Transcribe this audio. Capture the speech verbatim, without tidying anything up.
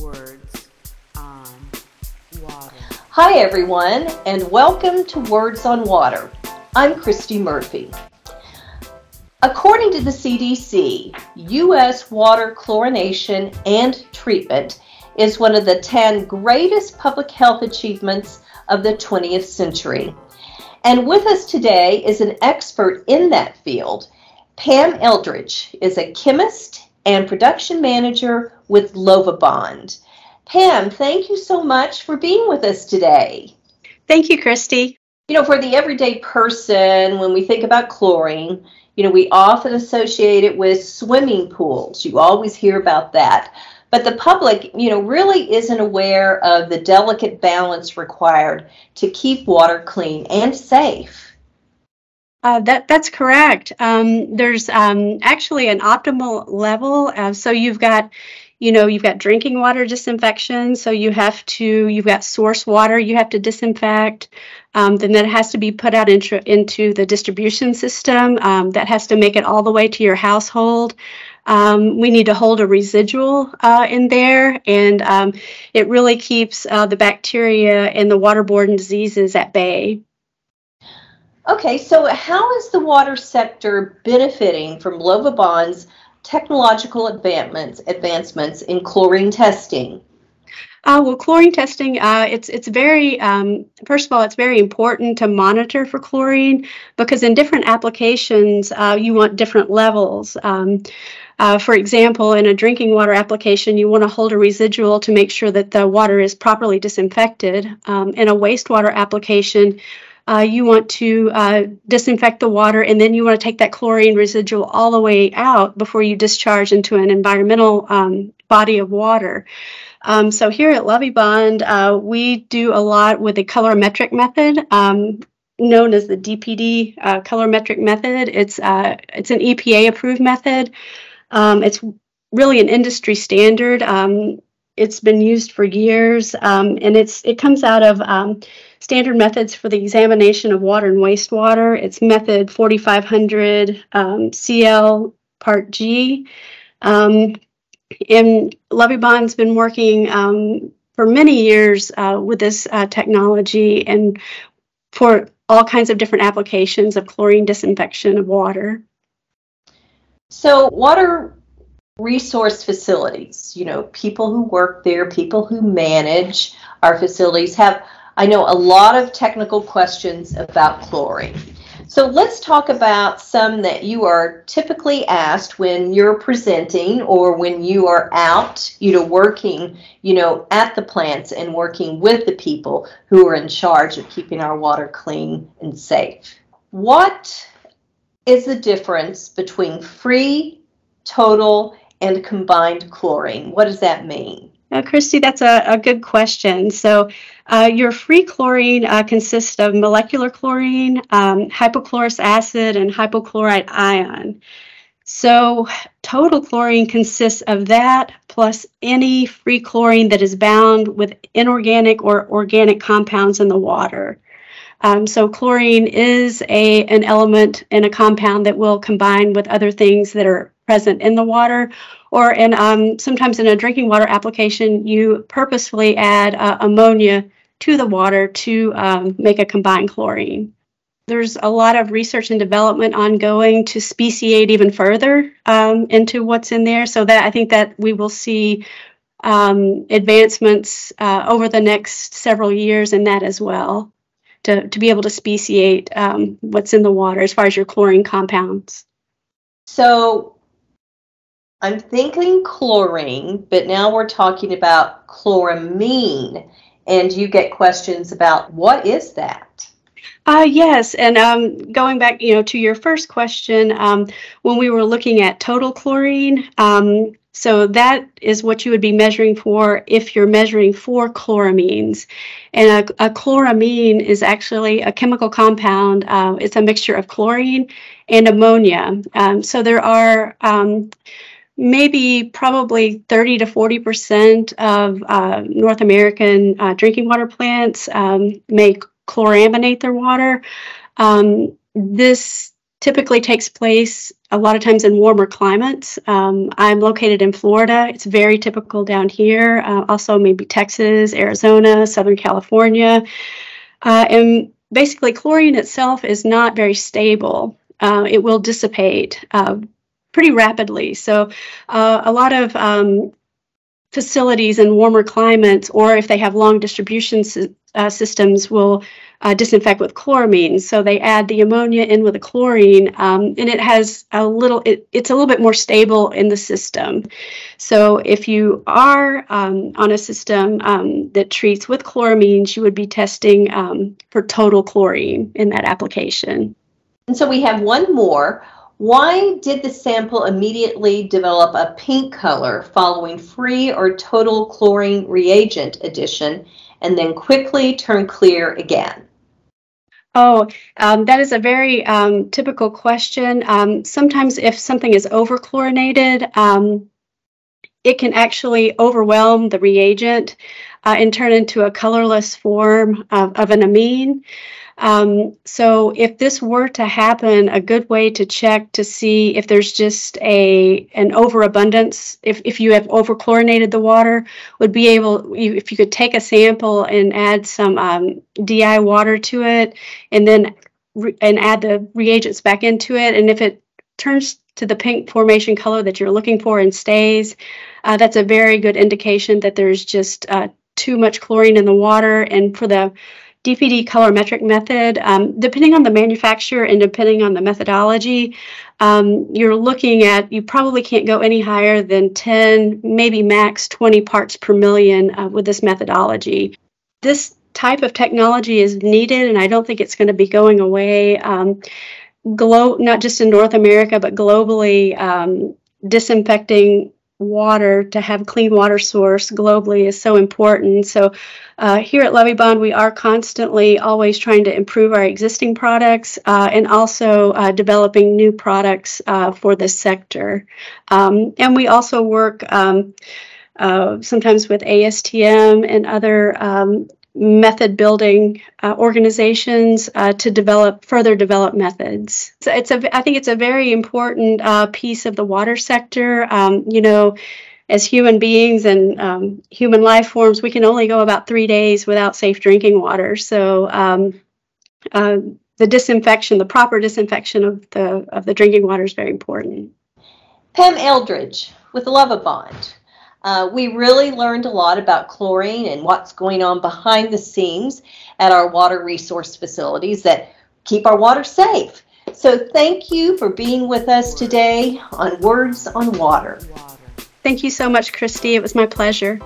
Words on Water. Hi everyone, and welcome to Words on Water. I'm Christy Murphy. According to the C D C, U S water chlorination and treatment is one of the ten greatest public health achievements of the twentieth century. And with us today is an expert in that field. Pam Eldridge is a chemist and production manager with Lovibond. Pam, thank you so much for being with us today. Thank you, Christy. You know, for the everyday person, when we think about chlorine, you know, we often associate it with swimming pools. You always hear about that. But the public, you know, really isn't aware of the delicate balance required to keep water clean and safe. Uh, that that's correct. Um, there's um, actually an optimal level. Uh, so you've got, you know, you've got drinking water disinfection. So you have to, you've got source water. You have to disinfect. Um, then that has to be put out into, into the distribution system. Um, that has to make it all the way to your household. Um, we need to hold a residual uh, in there, and um, it really keeps uh, the bacteria and the waterborne diseases at bay. Okay, so how is the water sector benefiting from Lovibond's technological advancements advancements in chlorine testing? Uh, well, chlorine testing, uh, it's it's very, um, first of all, it's very important to monitor for chlorine because in different applications, uh, you want different levels. Um, uh, for example, in a drinking water application, you want to hold a residual to make sure that the water is properly disinfected. Um, in a wastewater application, Uh, you want to uh, disinfect the water, and then you want to take that chlorine residual all the way out before you discharge into an environmental um, body of water. Um, so here at Lovibond, uh, we do a lot with the colorimetric method, um, known as the D P D uh, colorimetric method. It's uh, it's an E P A-approved method. Um, it's really an industry standard. Um, it's been used for years, um, and it's it comes out of um, standard methods for the examination of water and wastewater. It's method forty-five hundred um, C L Part G. Um, and Lovibond's been working um, for many years uh, with this uh, technology and for all kinds of different applications of chlorine disinfection of water. So water resource facilities, you know, people who work there, people who manage our facilities have, I know, a lot of technical questions about chlorine. So let's talk about some that you are typically asked when you're presenting or when you are out, you know, working, you know, at the plants and working with the people who are in charge of keeping our water clean and safe. What is the difference between free, total, and combined chlorine? What does that mean? Uh, Christy, that's a, a good question. So uh, your free chlorine uh, consists of molecular chlorine, um, hypochlorous acid, and hypochlorite ion. So total chlorine consists of that plus any free chlorine that is bound with inorganic or organic compounds in the water. Um, so chlorine is a an element and a compound that will combine with other things that are present in the water, or in um, sometimes in a drinking water application, you purposefully add uh, ammonia to the water to um, make a combined chlorine. There's a lot of research and development ongoing to speciate even further um, into what's in there, so that I think that we will see um, advancements uh, over the next several years in that as well, to, to be able to speciate um, what's in the water as far as your chlorine compounds. So I'm thinking chlorine, but now we're talking about chloramine, and you get questions about what is that? Uh, yes, and um, going back, you know, to your first question, um, when we were looking at total chlorine, um, so that is what you would be measuring for if you're measuring for chloramines. And a, a chloramine is actually a chemical compound. Uh, it's a mixture of chlorine and ammonia. Um, so there are um, maybe probably thirty to forty percent of uh, North American uh, drinking water plants um, may chloraminate their water. Um, this typically takes place a lot of times in warmer climates. Um, I'm located in Florida. It's very typical down here. Uh, also maybe Texas, Arizona, Southern California. Uh, and basically chlorine itself is not very stable. Uh, it will dissipate uh, pretty rapidly. So uh, a lot of um, facilities in warmer climates, or if they have long distribution uh, systems, will uh, disinfect with chloramine. So they add the ammonia in with the chlorine, um, and it has a little, it, it's a little bit more stable in the system. So if you are um, on a system um, that treats with chloramines, you would be testing um, for total chlorine in that application. And so we have one more. Why did the sample immediately develop a pink color following free or total chlorine reagent addition and then quickly turn clear again? Oh, um, that is a very um, typical question. Um, sometimes if something is overchlorinated, um, it can actually overwhelm the reagent uh, and turn into a colorless form of, of an amine. Um, so if this were to happen, a good way to check to see if there's just a an overabundance, if, if you have overchlorinated the water, would be able, you, if you could take a sample and add some um, D I water to it, and then re- and add the reagents back into it, and if it turns to the pink formation color that you're looking for and stays, uh, that's a very good indication that there's just uh, too much chlorine in the water. And for the D P D colorimetric method, um, depending on the manufacturer and depending on the methodology, um, you're looking at, you probably can't go any higher than ten, maybe max twenty parts per million uh, with this methodology. This type of technology is needed, and I don't think it's going to be going away. Um, glo- not just in North America, but globally, um, disinfecting water to have clean water source globally is so important. So uh, here at Lovibond, we are constantly always trying to improve our existing products uh, and also uh, developing new products uh, for this sector. Um, and we also work um, uh, sometimes with A S T M and other um, method building uh, organizations uh, to develop, further develop methods. So it's a, I think it's a very important uh, piece of the water sector. Um, you know, as human beings and um, human life forms, we can only go about three days without safe drinking water. So um, uh, the disinfection, the proper disinfection of the of the drinking water is very important. Pam Eldridge with Lovibond. Uh, we really learned a lot about chlorine and what's going on behind the scenes at our water resource facilities that keep our water safe. So thank you for being with us today on Words on Water. Thank you so much, Christy. It was my pleasure.